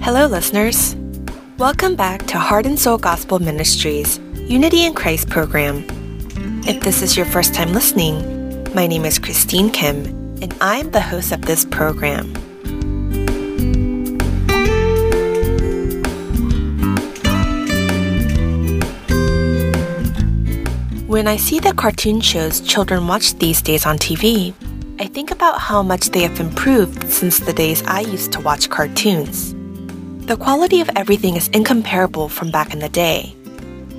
Hello, listeners. Welcome back to Heart and Soul Gospel Ministries, Unity in Christ program. If this is your first time listening, my name is Christine Kim, and I'm the host of this program. When I see the cartoon shows children watch these days on TV, I think about how much they have improved since the days I used to watch cartoons. The quality of everything is incomparable from back in the day.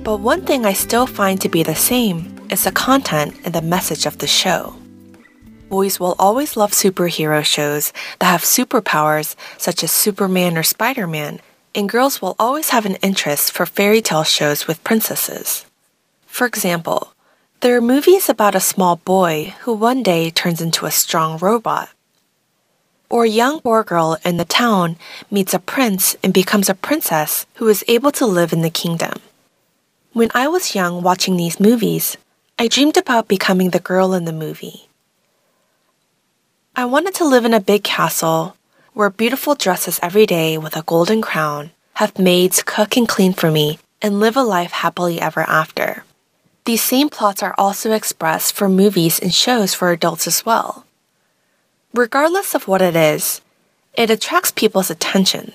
But one thing I still find to be the same is the content and the message of the show. Boys will always love superhero shows that have superpowers such as Superman or Spider-Man, and girls will always have an interest for fairy tale shows with princesses. For example, there are movies about a small boy who one day turns into a strong robot. Or a young boy or girl in the town meets a prince and becomes a princess who is able to live in the kingdom. When I was young watching these movies, I dreamed about becoming the girl in the movie. I wanted to live in a big castle, wear beautiful dresses every day with a golden crown, have maids cook and clean for me, and live a life happily ever after. These same plots are also expressed for movies and shows for adults as well. Regardless of what it is, it attracts people's attention.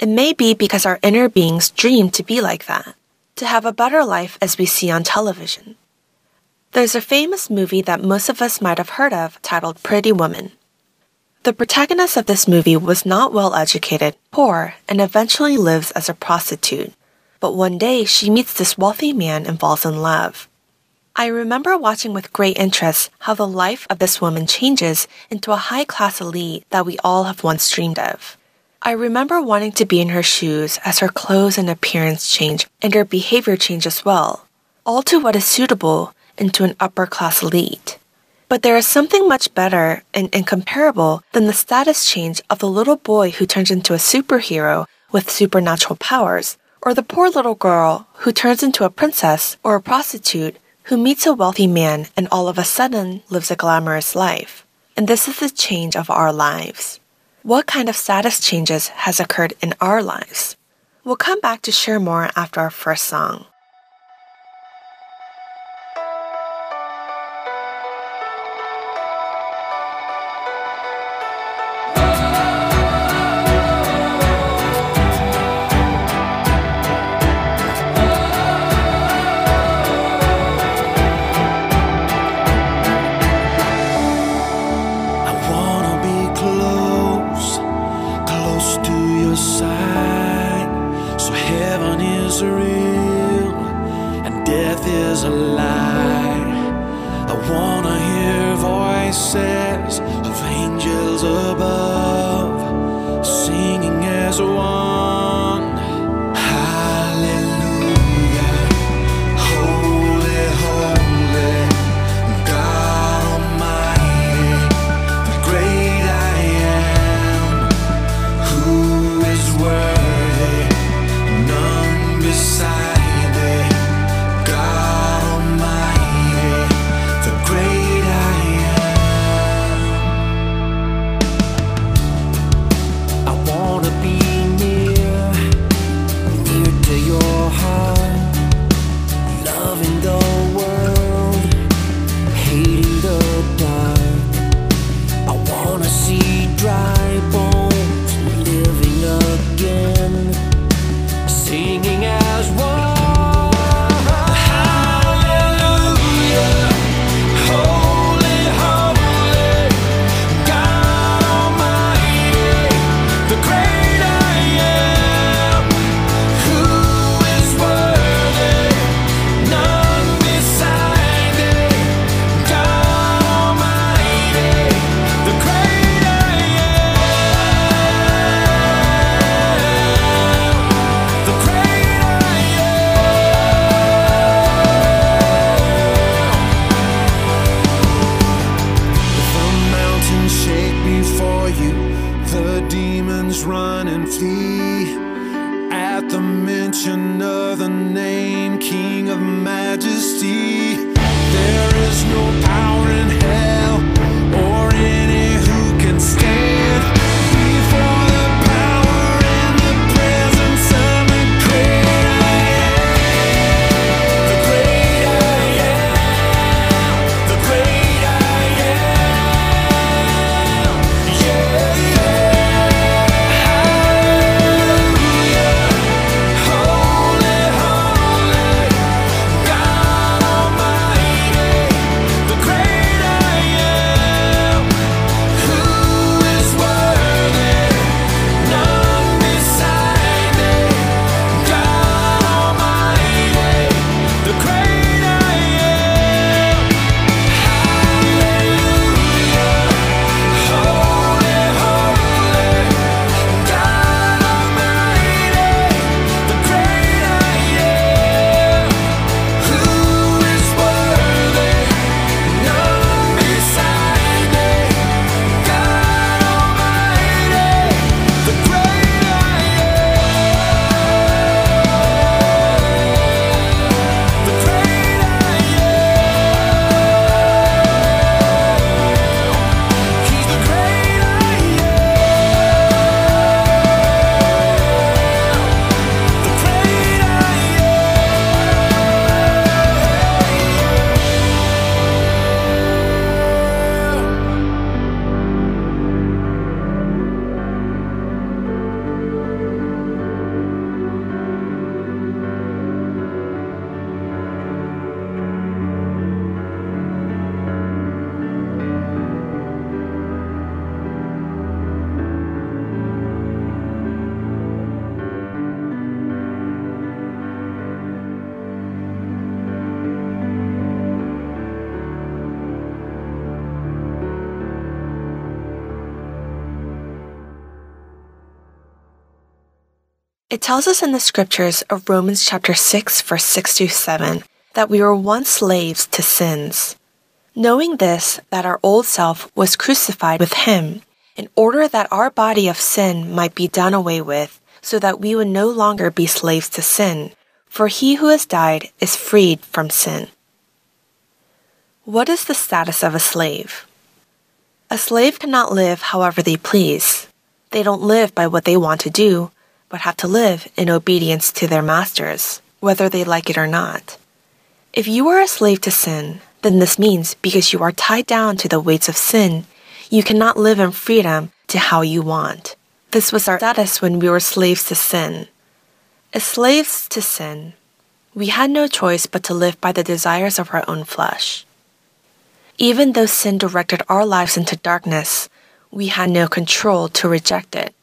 It may be because our inner beings dream to be like that, to have a better life as we see on television. There's a famous movie that most of us might have heard of titled Pretty Woman. The protagonist of this movie was not well educated, poor, and eventually lives as a prostitute. But one day she meets this wealthy man and falls in love. I remember watching with great interest how the life of this woman changes into a high-class elite that we all have once dreamed of. I remember wanting to be in her shoes as her clothes and appearance change and her behavior change as well, all to what is suitable into an upper-class elite. But there is something much better and incomparable than the status change of the little boy who turns into a superhero with supernatural powers, or the poor little girl who turns into a princess or a prostitute who meets a wealthy man and all of a sudden lives a glamorous life. And this is the change of our lives. What kind of status changes has occurred in our lives? We'll come back to share more after our first song. Side, so heaven is real, Demons run and flee at the mention of the name King of Majesty. There is no power in hell or any who can stand. It tells us in the scriptures of Romans chapter 6, verse 6-7, that we were once slaves to sins. Knowing this, that our old self was crucified with him, in order that our body of sin might be done away with, so that we would no longer be slaves to sin. For he who has died is freed from sin. What is the status of a slave? A slave cannot live however they please. They don't live by what they want to do, but have to live in obedience to their masters, whether they like it or not. If you are a slave to sin, then this means because you are tied down to the weights of sin, you cannot live in freedom to how you want. This was our status when we were slaves to sin. As slaves to sin, we had no choice but to live by the desires of our own flesh. Even though sin directed our lives into darkness, we had no control to reject it.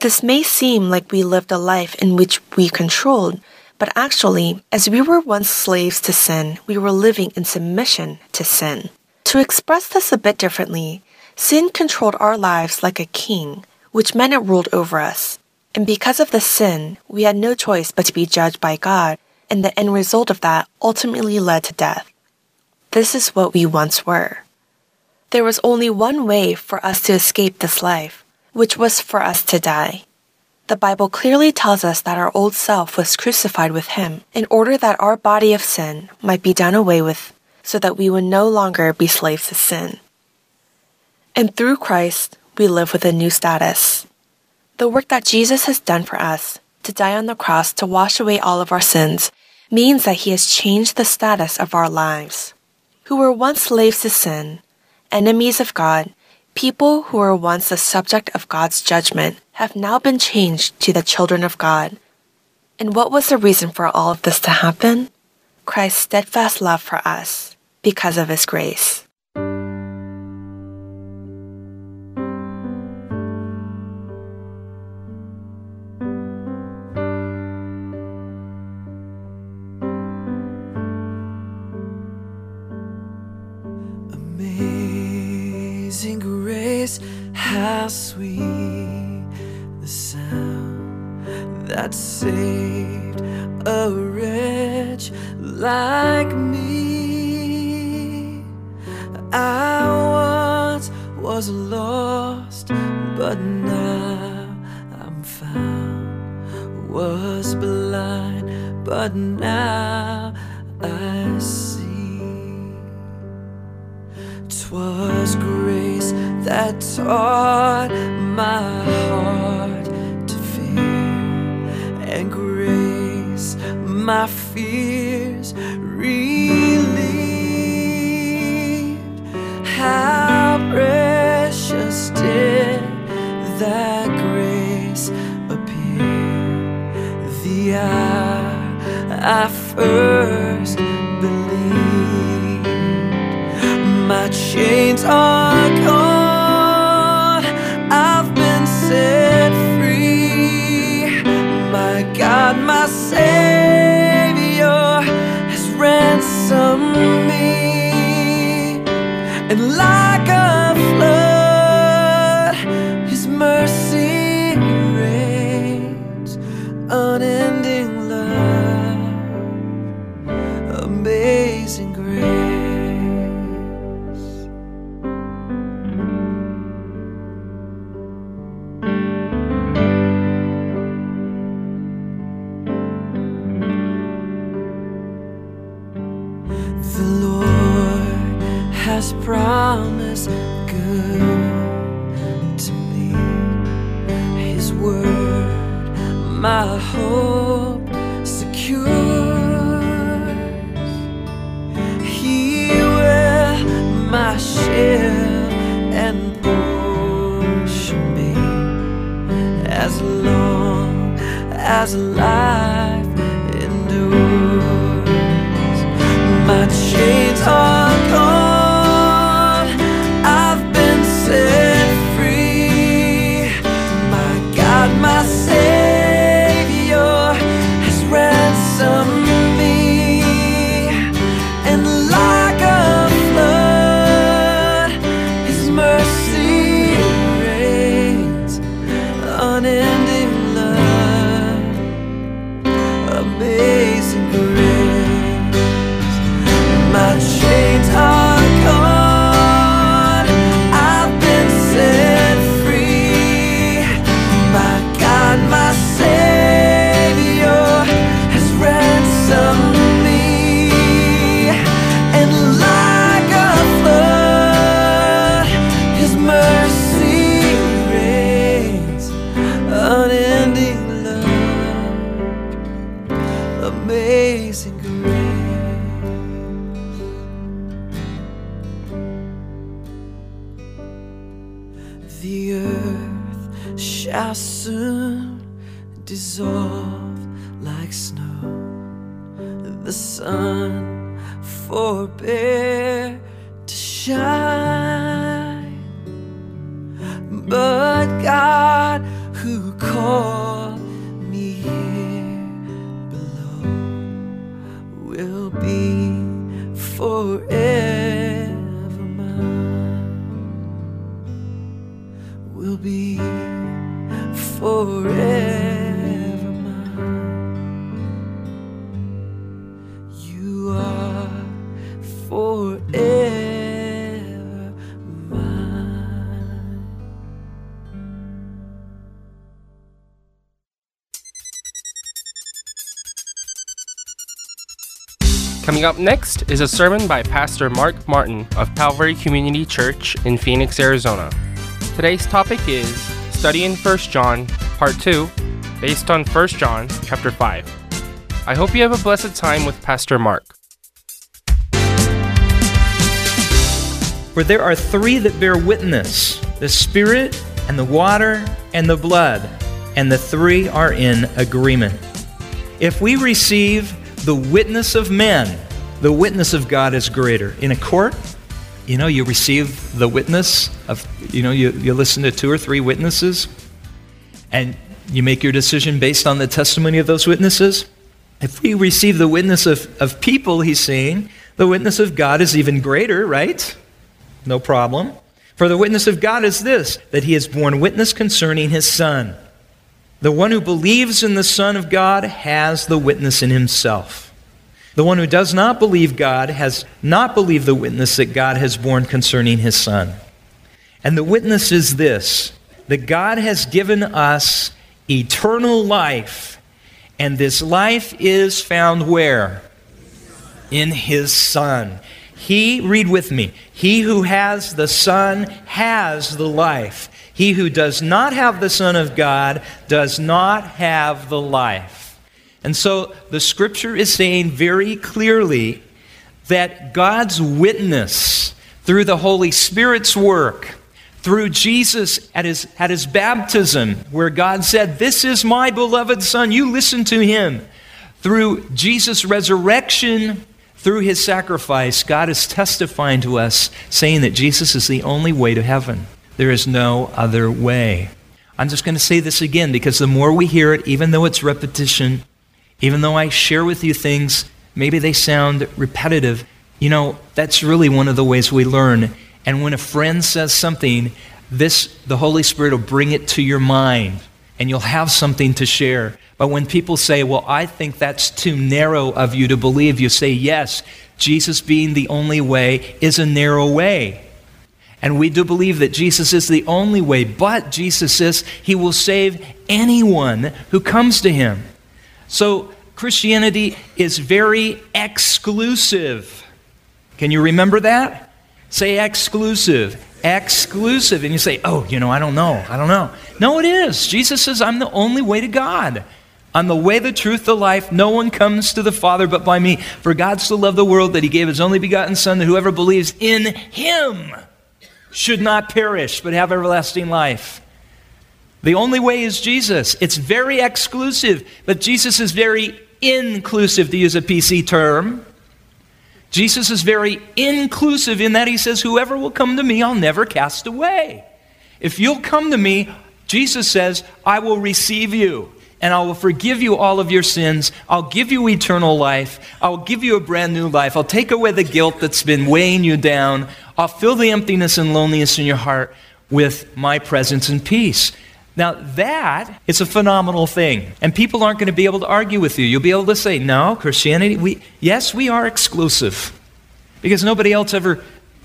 This may seem like we lived a life in which we controlled, but actually, as we were once slaves to sin, we were living in submission to sin. To express this a bit differently, sin controlled our lives like a king, which meant it ruled over us. And because of the sin, we had no choice but to be judged by God, and the end result of that ultimately led to death. This is what we once were. There was only one way for us to escape this life, which was for us to die. The Bible clearly tells us that our old self was crucified with him in order that our body of sin might be done away with, so that we would no longer be slaves to sin. And through Christ, we live with a new status. The work that Jesus has done for us, to die on the cross to wash away all of our sins, means that he has changed the status of our lives. Who were once slaves to sin, enemies of God, people who were once the subject of God's judgment have now been changed to the children of God. And what was the reason for all of this to happen? Christ's steadfast love for us because of his grace. How sweet the sound that saved a wretch like me. I once was lost, but now was blind, but now I see. 'Twas grace that taught my heart to fear, and grace my fears relieved. How precious did that grace appear the hour I first believed. My chains are gone, I've been set free. My God, my Savior has ransomed me, and like a flood mercy reigns, unending love, amazing grace. The Lord has promised good. Word, my hope secures. He will my shield and portion me as long as life endures. My chains are gone. My Savior has ransomed me, and like a flood, His mercy reigns, unending love, amazing grace. My chains are gone. My Savior has ransomed me, and like a flood, His mercy reigns, unending love, amazing grace. The earth shall soon dissolve like snow, the sun forbear to shine, but God who called me here below will be forever mine, will be forever. Coming up next is a sermon by Pastor Mark Martin of Calvary Community Church in Phoenix, Arizona. Today's topic is Studying 1 John, Part 2, based on 1 John, Chapter 5. I hope you have a blessed time with Pastor Mark. For there are three that bear witness, the Spirit, and the water, and the blood, and the three are in agreement. If we receive the witness of men, the witness of God is greater. In a court, you know, you receive the witness of, you know, you listen to two or three witnesses, and you make your decision based on the testimony of those witnesses. If we receive the witness of people, he's saying, the witness of God is even greater, right? No problem. For the witness of God is this, that he has borne witness concerning his Son. The one who believes in the Son of God has the witness in himself. The one who does not believe God has not believed the witness that God has borne concerning his Son. And the witness is this, that God has given us eternal life, And this life is found where? In his Son. He, read with me, he who has the Son has the life. He who does not have the Son of God does not have the life. And so the Scripture is saying very clearly that God's witness through the Holy Spirit's work, through Jesus at his baptism, where God said, "This is my beloved Son, you listen to him." Through Jesus' resurrection, through his sacrifice, God is testifying to us, saying that Jesus is the only way to heaven. There is no other way. I'm just going to say this again, because the more we hear it, even though it's repetition, even though I share with you things, maybe they sound repetitive, you know, that's really one of the ways we learn. And when a friend says something, the Holy Spirit will bring it to your mind, and you'll have something to share. But when people say, "Well, I think that's too narrow of you to believe," you say, "Yes, Jesus being the only way is a narrow way." And we do believe that Jesus is the only way, but Jesus says he will save anyone who comes to him. So Christianity is very exclusive. Can you remember that? Say exclusive, exclusive. And you say, "Oh, you know, I don't know. No, it is. Jesus says, "I'm the only way to God. I'm the way, the truth, the life. No one comes to the Father but by me. For God so loved the world that he gave his only begotten Son, that whoever believes in him should not perish but have everlasting life." The only way is Jesus. It's very exclusive, but Jesus is very inclusive, to use a PC term. Jesus is very inclusive in that he says, "Whoever will come to me, I'll never cast away." If you'll come to me, Jesus says, "I will receive you, and I will forgive you all of your sins. I'll give you eternal life. I'll give you a brand new life. I'll take away the guilt that's been weighing you down. I'll fill the emptiness and loneliness in your heart with my presence and peace." Now, that is a phenomenal thing, and people aren't going to be able to argue with you. You'll be able to say, "No, Christianity, we are exclusive," because nobody else ever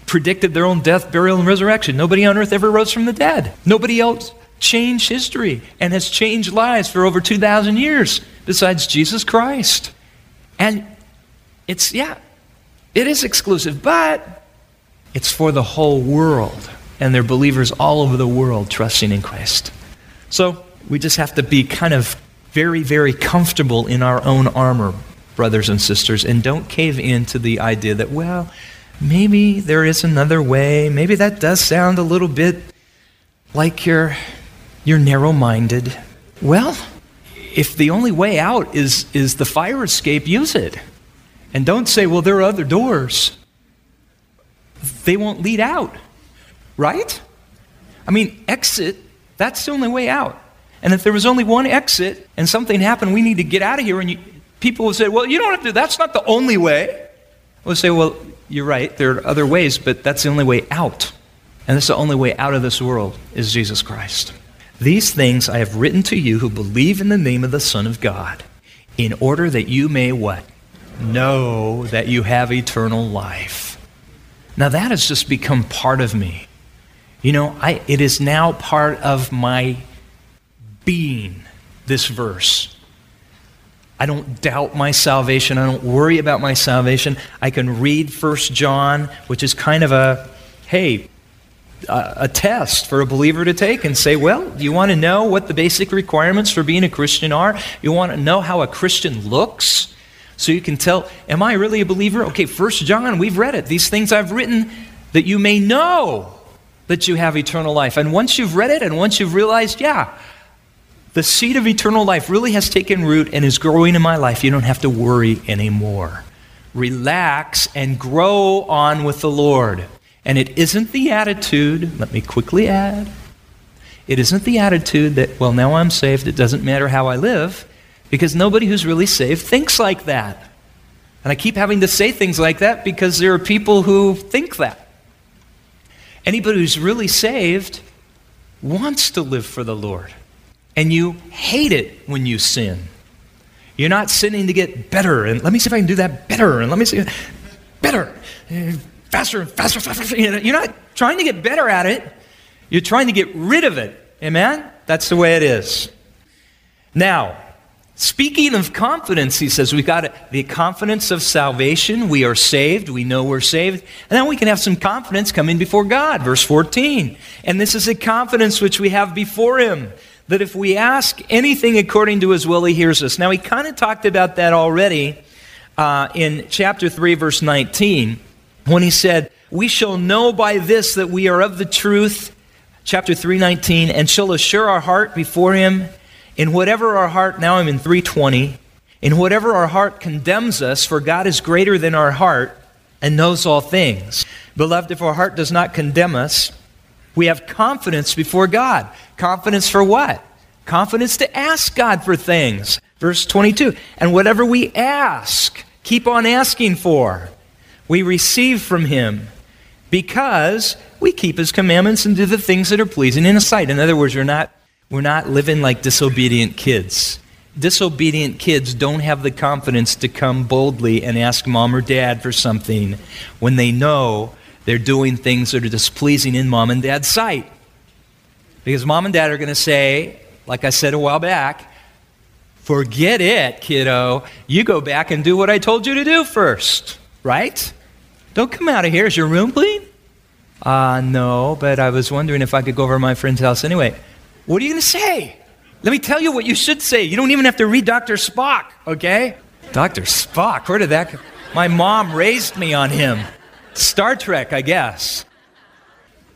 predicted their own death, burial, and resurrection. Nobody on earth ever rose from the dead. Nobody else changed history and has changed lives for over 2,000 years besides Jesus Christ. And it is exclusive, but it's for the whole world, and there are believers all over the world trusting in Christ. So we just have to be kind of very, very comfortable in our own armor, brothers and sisters, and don't cave into the idea that, well, maybe there is another way. Maybe that does sound a little bit like you're narrow-minded. Well, if the only way out is the fire escape, use it. And don't say, "Well, there are other doors." They won't lead out, right? I mean, exit. That's the only way out. And if there was only one exit and something happened, we need to get out of here. And people will say, "Well, you don't have to, that's not the only way." We'll say, "Well, you're right, there are other ways, but that's the only way out. And that's the only way out of this world is Jesus Christ. These things I have written to you who believe in the name of the Son of God, in order that you may what? Know that you have eternal life." Now that has just become part of me. You know, it is now part of my being, this verse. I don't doubt my salvation. I don't worry about my salvation. I can read 1 John, which is kind of a test for a believer to take and say, "Well, you want to know what the basic requirements for being a Christian are? You want to know how a Christian looks? So you can tell, am I really a believer?" Okay, 1 John, we've read it. "These things I've written that you may know that you have eternal life." And once you've read it and once you've realized, yeah, the seed of eternal life really has taken root and is growing in my life, you don't have to worry anymore. Relax and grow on with the Lord. And it isn't the attitude, let me quickly add, it isn't the attitude that, "Well, now I'm saved, it doesn't matter how I live," because nobody who's really saved thinks like that. And I keep having to say things like that because there are people who think that. Anybody who's really saved wants to live for the Lord. And you hate it when you sin. You're not sinning to get better. And let me see if I can do that better. And let me see. Better. Faster and faster, faster. You're not trying to get better at it. You're trying to get rid of it. Amen? That's the way it is. Now, Speaking of confidence, he says, we've got the confidence of salvation. We are saved. We know we're saved. And then we can have some confidence coming before God. Verse 14. And this is a confidence which we have before him, that if we ask anything according to his will, he hears us. Now, he kind of talked about that already in chapter 3, verse 19, when he said, we shall know by this that we are of the truth, chapter 3, 19, and shall assure our heart before him. In whatever our heart, now I'm in 3:20, in whatever our heart condemns us, for God is greater than our heart and knows all things. Beloved, if our heart does not condemn us, we have confidence before God. Confidence for what? Confidence to ask God for things. Verse 22, and whatever we ask, keep on asking for, we receive from him, because we keep his commandments and do the things that are pleasing in his sight. In other words, we're not living like disobedient kids. Disobedient kids don't have the confidence to come boldly and ask mom or dad for something when they know they're doing things that are displeasing in mom and dad's sight. Because mom and dad are going to say, like I said a while back, forget it, kiddo. You go back and do what I told you to do first, right? Don't come out of here. Is your room clean? No, but I was wondering if I could go over to my friend's house anyway. What are you going to say? Let me tell you what you should say. You don't even have to read Dr. Spock, okay? Dr. Spock, where did that come? My mom raised me on him. Star Trek, I guess.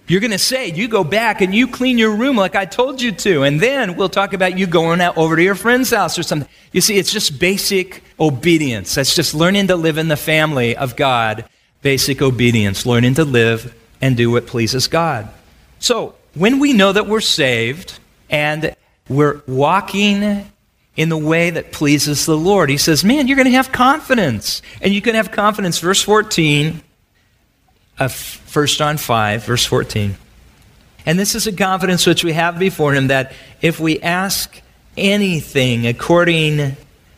You're going to say, you go back and you clean your room like I told you to, and then we'll talk about you going out over to your friend's house or something. You see, it's just basic obedience. That's just learning to live in the family of God, basic obedience, learning to live and do what pleases God. So when we know that we're saved and we're walking in the way that pleases the Lord, he says, man, you're going to have confidence. And you can have confidence, verse 14, of 1 John 5, verse 14. And this is a confidence which we have before him, that if we ask anything according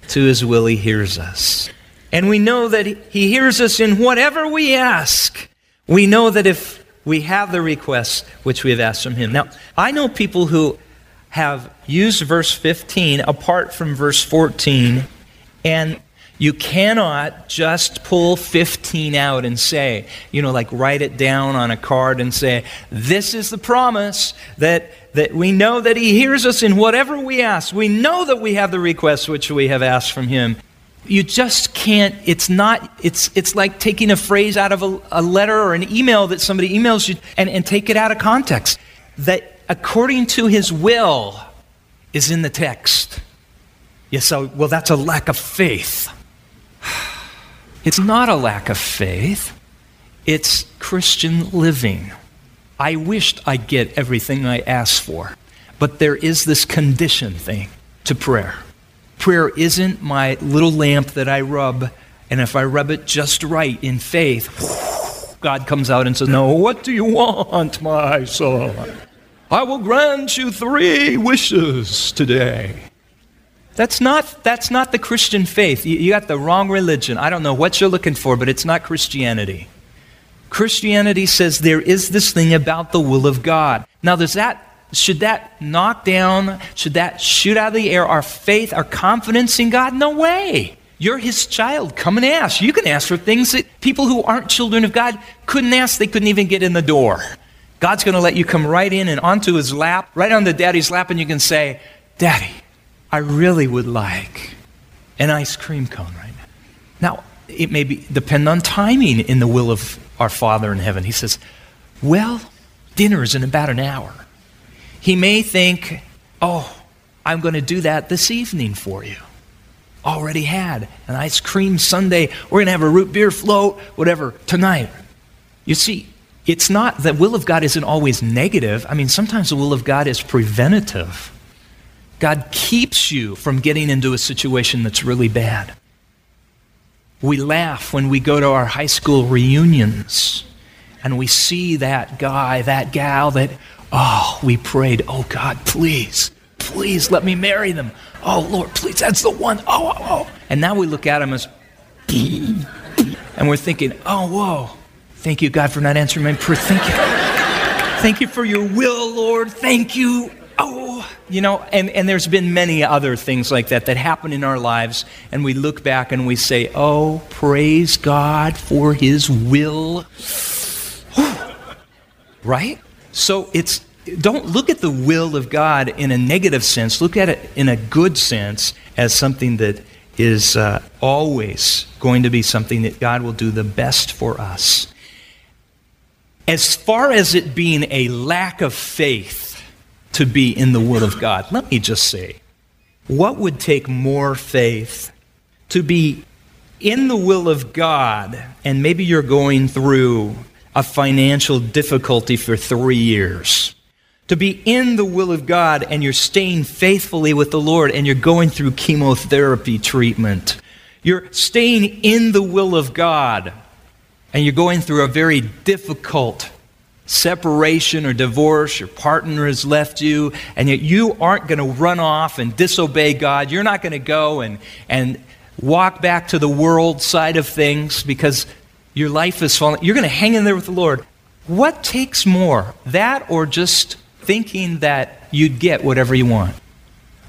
to his will, he hears us. And we know that he hears us in whatever we ask. We know that if we have the requests which we have asked from him. Now, I know people who have used verse 15 apart from verse 14, and you cannot just pull 15 out and say, you know, like write it down on a card and say, this is the promise that we know that he hears us in whatever we ask. We know that we have the requests which we have asked from him. You just can't, it's like taking a phrase out of a letter or an email that somebody emails you and take it out of context. That according to his will is in the text. You say, well, that's a lack of faith. It's not a lack of faith. It's Christian living. I wished I'd get everything I asked for, but there is this condition thing to prayer. Prayer isn't my little lamp that I rub, and if I rub it just right in faith, God comes out and says, no, what do you want, my son? I will grant you 3 wishes today. That's not the Christian faith. You got the wrong religion. I don't know what you're looking for, but it's not Christianity. Christianity says there is this thing about the will of God. Now, there's that. Should that knock down, should that shoot out of the air our faith, our confidence in God? No way. You're his child. Come and ask. You can ask for things that people who aren't children of God couldn't ask. They couldn't even get in the door. God's going to let you come right in and onto his lap, right onto daddy's lap, and you can say, Daddy, I really would like an ice cream cone right now. Now, it may depend on timing in the will of our Father in heaven. He says, well, dinner is in about an hour. He may think, oh, I'm going to do that this evening for you. Already had an ice cream sundae. We're going to have a root beer float, whatever, tonight. You see, it's not, the will of God isn't always negative. I mean, sometimes the will of God is preventative. God keeps you from getting into a situation that's really bad. We laugh when we go to our high school reunions and we see that guy, that gal that, oh, we prayed, oh, God, please, please let me marry them. Oh, Lord, please, that's the one. Oh, oh, oh. And now we look at him as, and we're thinking, oh, whoa, thank you, God, for not answering my prayer. Thank you. Thank you for your will, Lord. Thank you. Oh, You know, and there's been many other things like that that happen in our lives, and we look back and we say, oh, praise God for his will. Right? So it's, don't look at the will of God in a negative sense. Look at it in a good sense as something that is always going to be something that God will do the best for us. As far as it being a lack of faith, to be in the Word of God. Let me just say, what would take more faith to be in the will of God? And maybe you're going through a financial difficulty for 3 years. To be in the will of God and you're staying faithfully with the Lord and you're going through chemotherapy treatment. You're staying in the will of God and you're going through a very difficult separation or divorce, your partner has left you, and yet you aren't going to run off and disobey God. You're not going to go and walk back to the world side of things because your life is falling. You're going to hang in there with the Lord. What takes more, that or just thinking that you'd get whatever you want?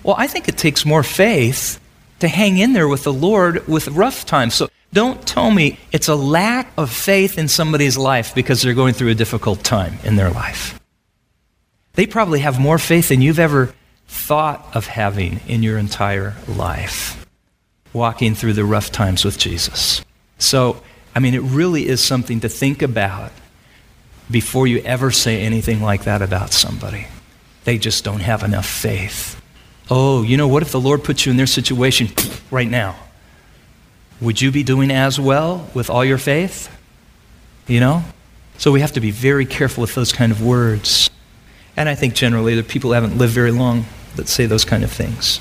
Well, I think it takes more faith to hang in there with the Lord with rough times. So don't tell me it's a lack of faith in somebody's life because they're going through a difficult time in their life. They probably have more faith than you've ever thought of having in your entire life, walking through the rough times with Jesus. So, I mean, it really is something to think about before you ever say anything like that about somebody. They just don't have enough faith. Oh, you know, what if the Lord puts you in their situation right now? Would you be doing as well with all your faith? You know? So we have to be very careful with those kind of words. And I think generally the people haven't lived very long that say those kind of things.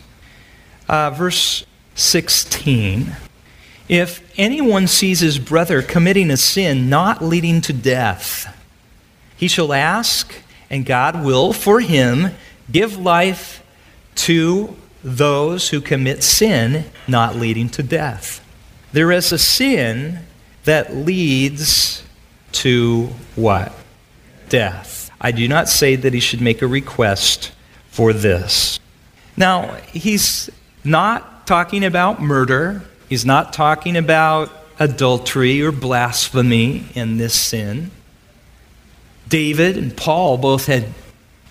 Verse 16. If anyone sees his brother committing a sin not leading to death, he shall ask, and God will for him give life to those who commit sin not leading to death. There is a sin that leads to what? Death. I do not say that he should make a request for this. Now, he's not talking about murder. He's not talking about adultery or blasphemy in this sin. David and Paul both had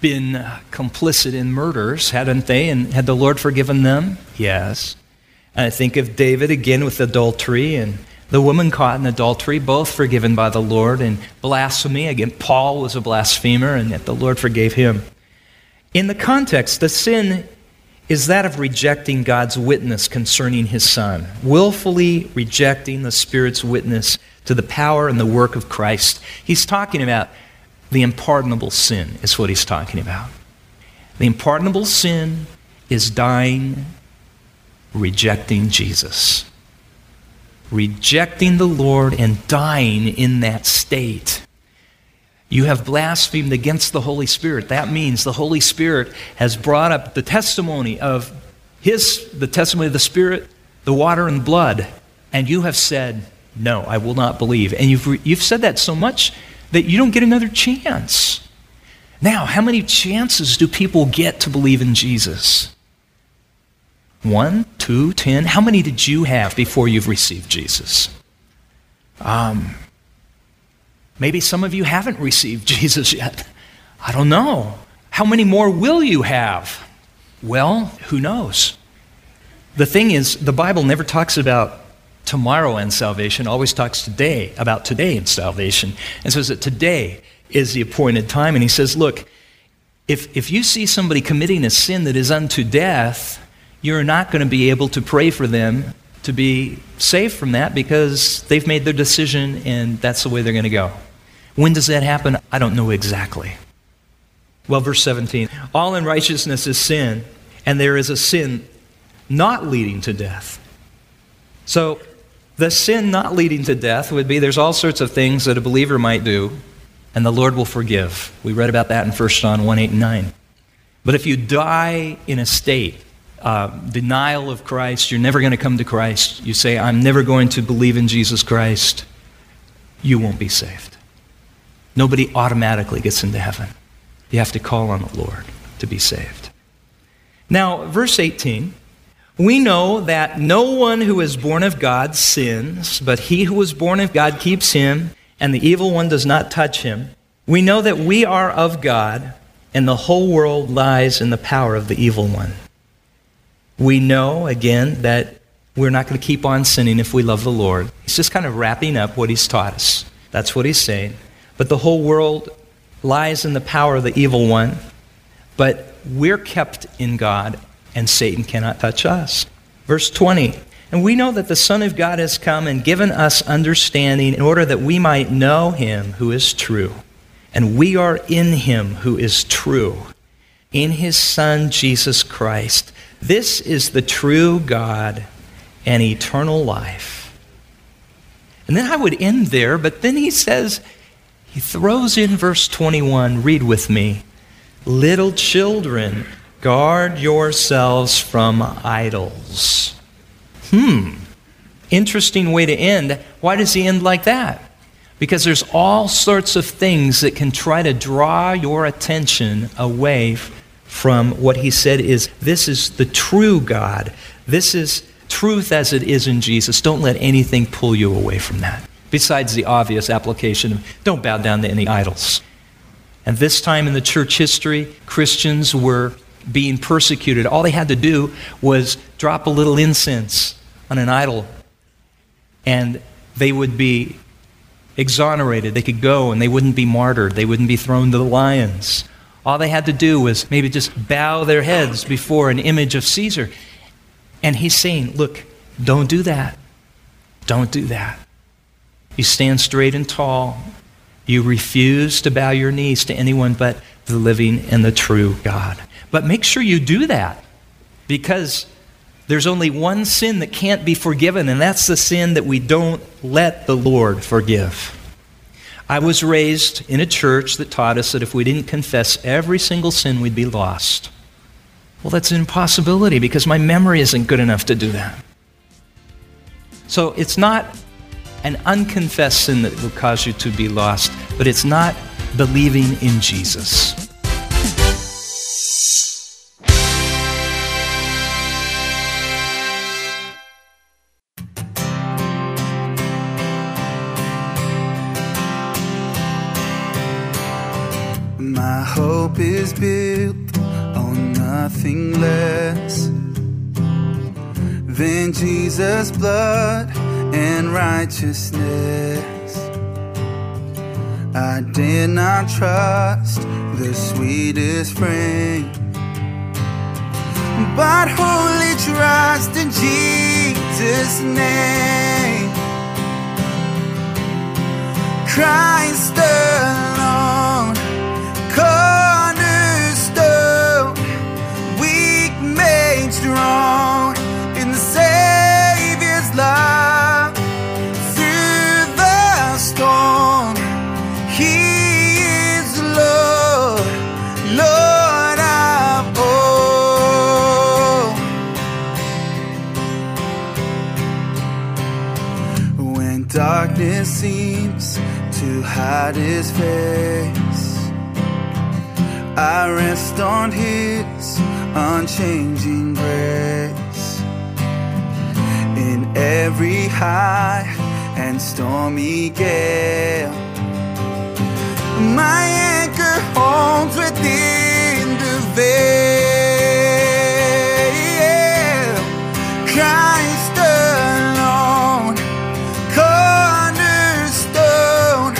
been complicit in murders, hadn't they? And had the Lord forgiven them? Yes. And I think of David again with adultery and the woman caught in adultery, both forgiven by the Lord, and blasphemy. Again, Paul was a blasphemer and yet the Lord forgave him. In the context, the sin is that of rejecting God's witness concerning his Son, willfully rejecting the Spirit's witness to the power and the work of Christ. He's talking about the unpardonable sin is what he's talking about. The unpardonable sin is dying, rejecting Jesus, rejecting the Lord and dying in that state. You have blasphemed against the Holy Spirit. That means the Holy Spirit has brought up the testimony of the testimony of the Spirit, the water and blood, and you have said, no, I will not believe. And you've said that so much that you don't get another chance. Now, how many chances do people get to believe in Jesus? 1, 2, 10. How many did you have before you've received Jesus? Maybe some of you haven't received Jesus yet. I don't know. How many more will you have? Well, who knows? The thing is, the Bible never talks about tomorrow and salvation, always talks today about today and salvation, and says that today is the appointed time. And he says, look, if you see somebody committing a sin that is unto death, you're not going to be able to pray for them to be saved from that because they've made their decision and that's the way they're going to go. When does that happen? I don't know exactly. Well, verse 17, all unrighteousness is sin, and there is a sin not leading to death. So the sin not leading to death would be there's all sorts of things that a believer might do and the Lord will forgive. We read about that in 1 John 1, 8, and 9. But if you die in a state denial of Christ, you're never going to come to Christ, you say, I'm never going to believe in Jesus Christ, you won't be saved. Nobody automatically gets into heaven. You have to call on the Lord to be saved. Now, verse 18, we know that no one who is born of God sins, but he who is born of God keeps him, and the evil one does not touch him. We know that we are of God, and the whole world lies in the power of the evil one. We know, again, that we're not going to keep on sinning if we love the Lord. He's just kind of wrapping up what he's taught us. That's what he's saying. But the whole world lies in the power of the evil one. But we're kept in God, and Satan cannot touch us. Verse 20, and we know that the Son of God has come and given us understanding in order that we might know him who is true. And we are in him who is true, in his Son, Jesus Christ. This is the true God and eternal life. And then I would end there, but then he says, he throws in verse 21, read with me, little children, guard yourselves from idols. Interesting way to end. Why does he end like that? Because there's all sorts of things that can try to draw your attention away from what he said is, this is the true God. This is truth as it is in Jesus. Don't let anything pull you away from that. Besides the obvious application of don't bow down to any idols. And this time in the church history, Christians were being persecuted. All they had to do was drop a little incense on an idol, and they would be exonerated. They could go, and they wouldn't be martyred. They wouldn't be thrown to the lions. All they had to do was maybe just bow their heads before an image of Caesar. And he's saying, look, don't do that. Don't do that. You stand straight and tall. You refuse to bow your knees to anyone but the living and the true God. But make sure you do that, because there's only one sin that can't be forgiven, and that's the sin that we don't let the Lord forgive. I was raised in a church that taught us that if we didn't confess every single sin, we'd be lost. Well, that's an impossibility, because my memory isn't good enough to do that. So it's not an unconfessed sin that will cause you to be lost, but it's not believing in Jesus. My hope is built on nothing less than Jesus' blood and righteousness. I dare not trust the sweetest frame, but wholly trust in Jesus' name. Christ alone, cornerstone, weak made strong in the Savior's life. Darkness seems to hide his face. I rest on his unchanging grace. In every high and stormy gale, my anchor holds within the veil. Christ alone, cornerstone,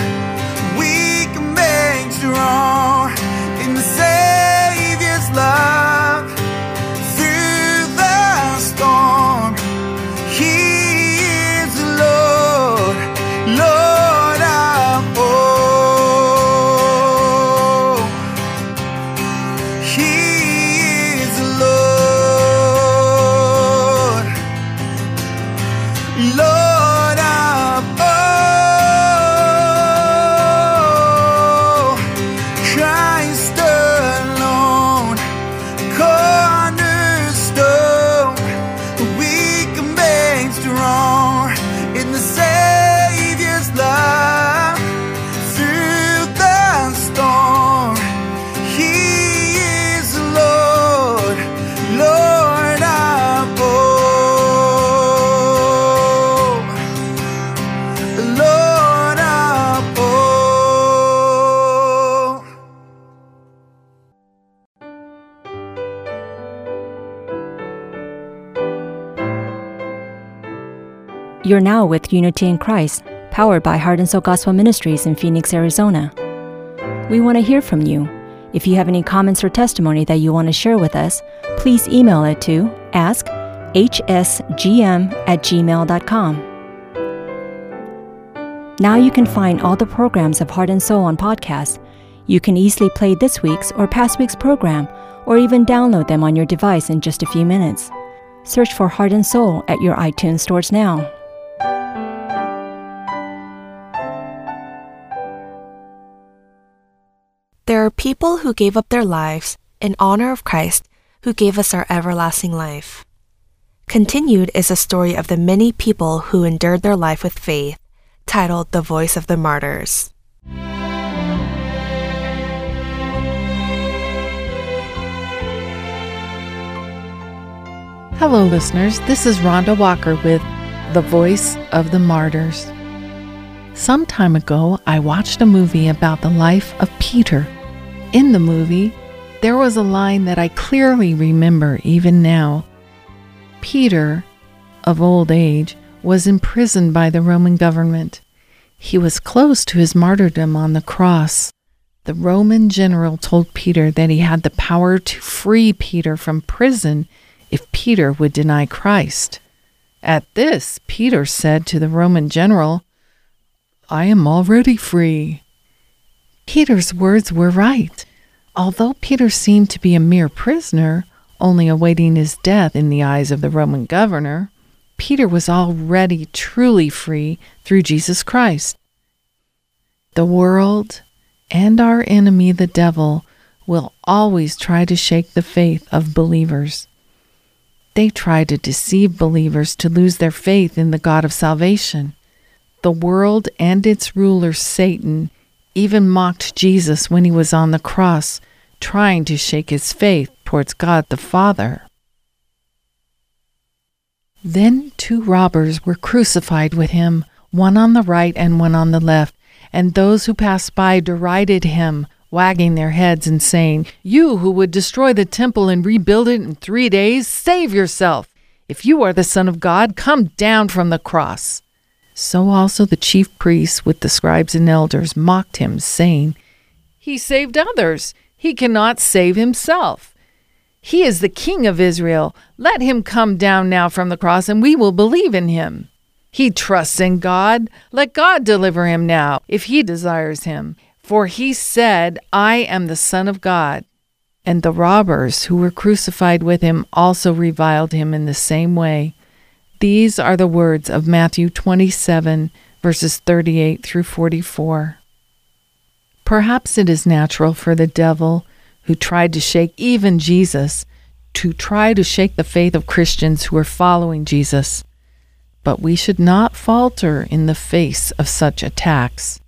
weak made strong in the Savior's love. Through the storm, he is Lord, Lord of all. He You're now with Unity in Christ, powered by Heart and Soul Gospel Ministries in Phoenix, Arizona. We want to hear from you. If you have any comments or testimony that you want to share with us, please email it to askhsgm@gmail.com. Now you can find all the programs of Heart and Soul on podcast. You can easily play this week's or past week's program, or even download them on your device in just a few minutes. Search for Heart and Soul at your iTunes stores now. There are people who gave up their lives in honor of Christ, who gave us our everlasting life. Continued is a story of the many people who endured their life with faith, titled The Voice of the Martyrs. Hello, listeners. This is Rhonda Walker with The Voice of the Martyrs. Some time ago, I watched a movie about the life of Peter. In the movie, there was a line that I clearly remember even now. Peter, of old age, was imprisoned by the Roman government. He was close to his martyrdom on the cross. The Roman general told Peter that he had the power to free Peter from prison if Peter would deny Christ. At this, Peter said to the Roman general, "I am already free." Peter's words were right. Although Peter seemed to be a mere prisoner, only awaiting his death in the eyes of the Roman governor, Peter was already truly free through Jesus Christ. The world and our enemy, the devil, will always try to shake the faith of believers. They try to deceive believers to lose their faith in the God of salvation. The world and its ruler, Satan, even mocked Jesus when he was on the cross, trying to shake his faith towards God the Father. Then 2 robbers were crucified with him, one on the right and one on the left, and those who passed by derided him, wagging their heads and saying, "You who would destroy the temple and rebuild it in 3 days, save yourself! If you are the Son of God, come down from the cross!" So also the chief priests with the scribes and elders mocked him, saying, "He saved others. He cannot save himself. He is the King of Israel. Let him come down now from the cross, and we will believe in him. He trusts in God. Let God deliver him now, if he desires him. For he said, 'I am the Son of God.'" And the robbers who were crucified with him also reviled him in the same way. These are the words of Matthew 27, verses 38 through 44. Perhaps it is natural for the devil, who tried to shake even Jesus, to try to shake the faith of Christians who are following Jesus. But we should not falter in the face of such attacks.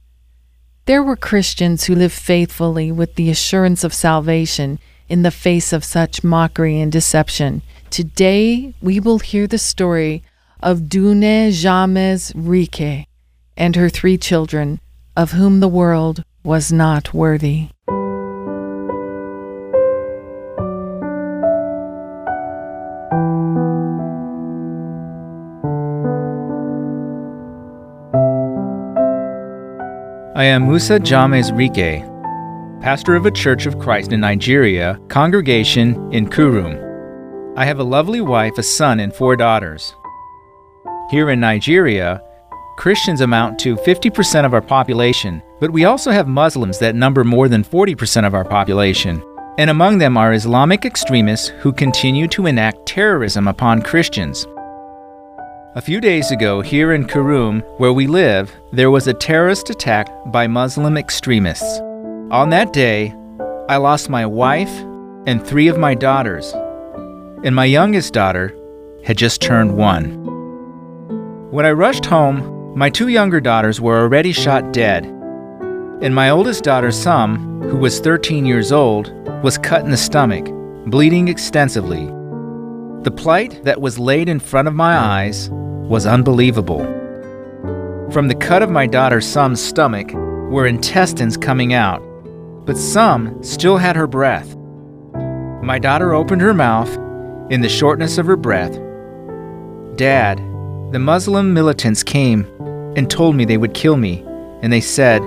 There were Christians who lived faithfully with the assurance of salvation in the face of such mockery and deception. Today, we will hear the story of Musa James Rike and her 3 children, of whom the world was not worthy. I am Musa James Rike, pastor of a Church of Christ in Nigeria, congregation in Kurum. I have a lovely wife, a son, and 4 daughters. Here in Nigeria, Christians amount to 50% of our population, but we also have Muslims that number more than 40% of our population. And among them are Islamic extremists who continue to enact terrorism upon Christians. A few days ago, here in Kurum, where we live, there was a terrorist attack by Muslim extremists. On that day, I lost my wife and 3 of my daughters. And my youngest daughter had just turned 1. When I rushed home, my 2 younger daughters were already shot dead, and my oldest daughter, Sum, who was 13 years old, was cut in the stomach, bleeding extensively. The plight that was laid in front of my eyes was unbelievable. From the cut of my daughter Sum's stomach were intestines coming out, but Sum still had her breath. My daughter opened her mouth in the shortness of her breath. "Dad, The Muslim militants came and told me they would kill me, and they said,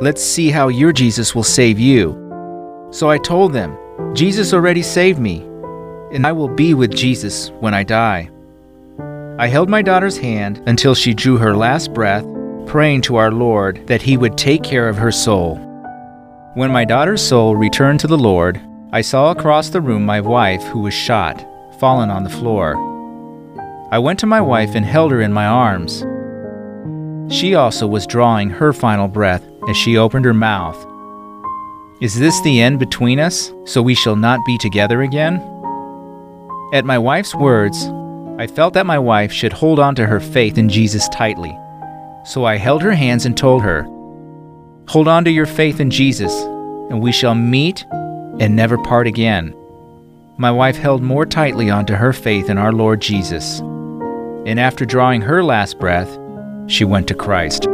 "Let's see how your Jesus will save you." So I told them, "Jesus already saved me, and I will be with Jesus when I die." I held my daughter's hand until she drew her last breath, praying to our Lord that He would take care of her soul. When my daughter's soul returned to the Lord, I saw across the room my wife, who was shot, fallen on the floor. I went to my wife and held her in my arms. She also was drawing her final breath as she opened her mouth. "Is this the end between us, so we shall not be together again?" At my wife's words, I felt that my wife should hold on to her faith in Jesus tightly. So I held her hands and told her, "Hold on to your faith in Jesus, and we shall meet and never part again." My wife held more tightly onto her faith in our Lord Jesus. And after drawing her last breath, she went to Christ.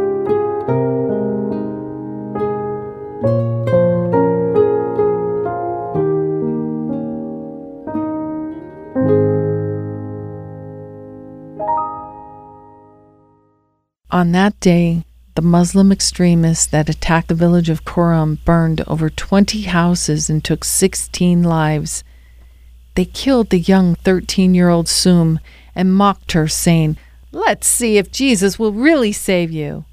On that day, the Muslim extremists that attacked the village of Kurum burned over 20 houses and took 16 lives. They killed the young 13-year-old Sum and mocked her, saying, "Let's see if Jesus will really save you."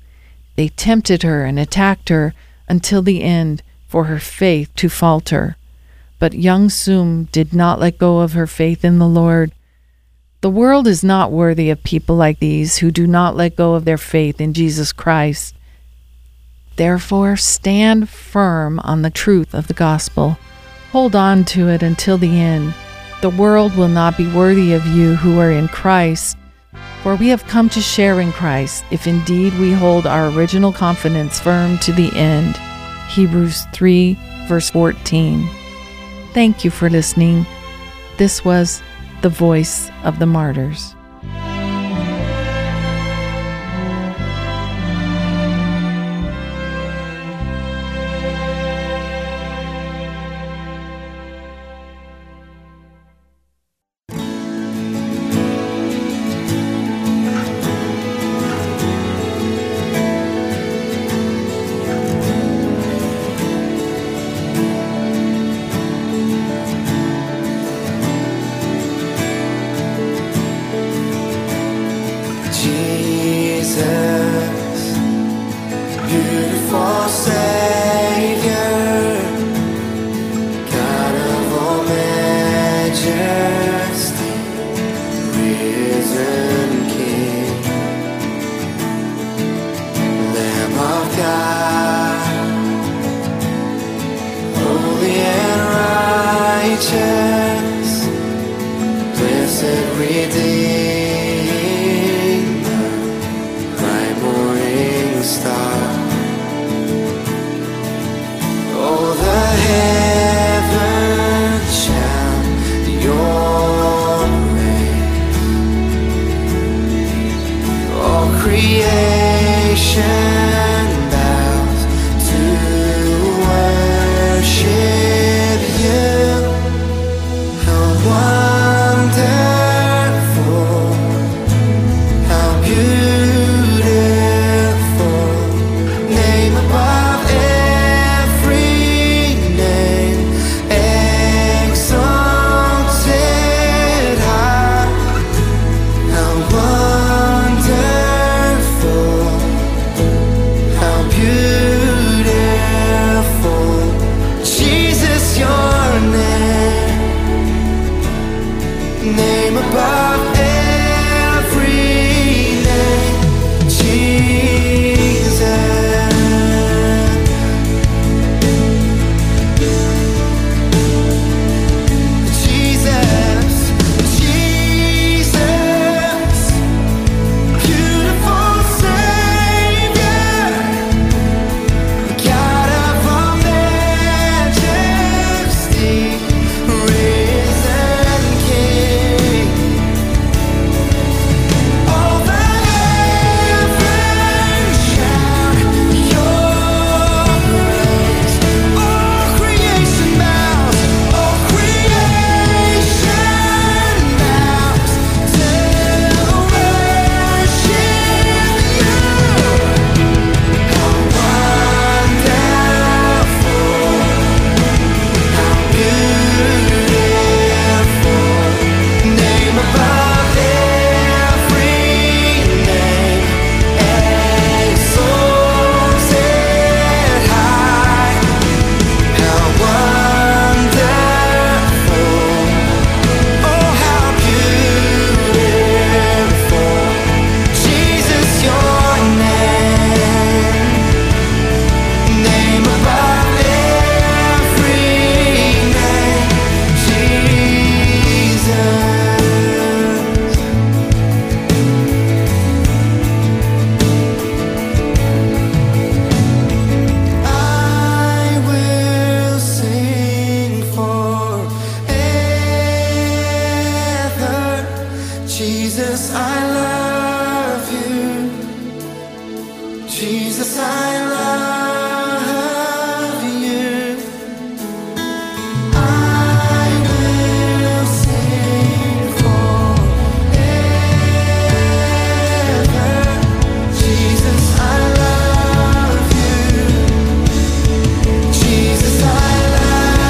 They tempted her and attacked her until the end for her faith to falter. But young Sum did not let go of her faith in the Lord. The world is not worthy of people like these who do not let go of their faith in Jesus Christ. Therefore, stand firm on the truth of the gospel. Hold on to it until the end. The world will not be worthy of you who are in Christ, for we have come to share in Christ if indeed we hold our original confidence firm to the end. Hebrews 3, verse 14. Thank you for listening. This was The Voice of the Martyrs. Jesus, I love you. Jesus, I love you. I will sing forever. Jesus, I love you. Jesus, I love you.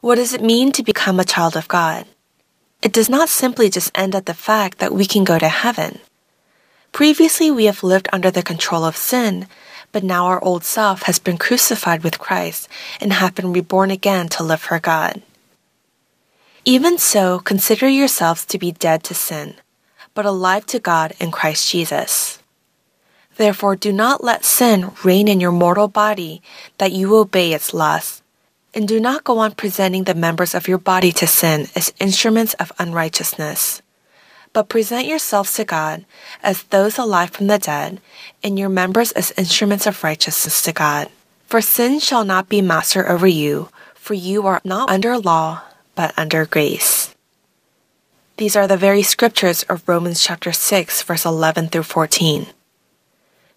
What does it mean to become a child of God? It does not simply just end at the fact that we can go to heaven. Previously, we have lived under the control of sin, but now our old self has been crucified with Christ and have been reborn again to live for God. Even so, consider yourselves to be dead to sin, but alive to God in Christ Jesus. Therefore, do not let sin reign in your mortal body, that you obey its lusts. And do not go on presenting the members of your body to sin as instruments of unrighteousness, but present yourselves to God as those alive from the dead, and your members as instruments of righteousness to God. For sin shall not be master over you, for you are not under law, but under grace. These are the very scriptures of Romans chapter 6, verse 11 through 14.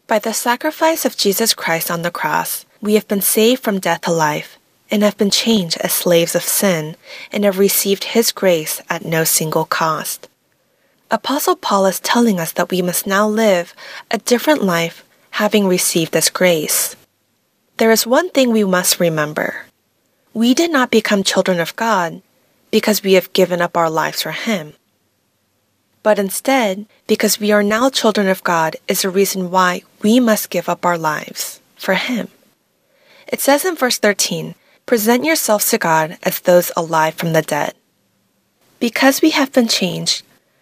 By the sacrifice of Jesus Christ on the cross, we have been saved from death to life, and have been changed as slaves of sin, and have received His grace at no single cost. Apostle Paul is telling us that we must now live a different life, having received this grace. there is one thing we must remember. We did not become children of God because we have given up our lives for Him, but instead, because we are now children of God is the reason why we must give up our lives for Him. It says in verse 13, "Present yourselves to God as those alive from the dead." Because we have been changed,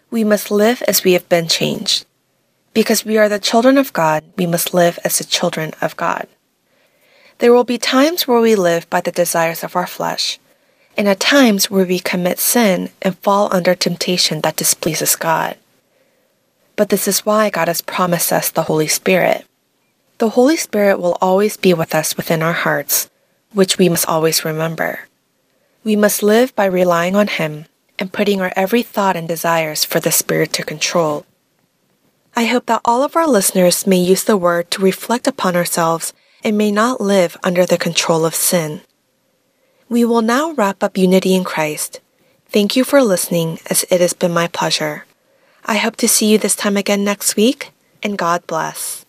we must live as we have been changed. Because we are the children of God, we must live as the children of God. There will be times where we live by the desires of our flesh, and at times where we commit sin and fall under temptation that displeases God. But this is why God has promised us the Holy Spirit. The Holy Spirit will always be with us within our hearts, which we must always remember. We must live by relying on Him and putting our every thought and desires for the Spirit to control. I hope that all of our listeners may use the Word to reflect upon ourselves and may not live under the control of sin. We will now wrap up Unity in Christ. Thank you for listening, as it has been my pleasure. I hope to see you this time again next week, and God bless.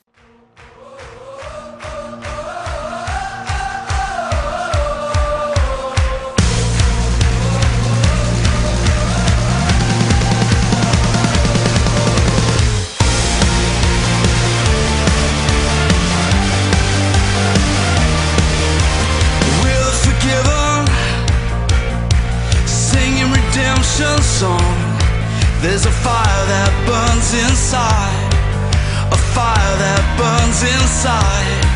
Song. There's a fire that burns inside, a fire that burns inside.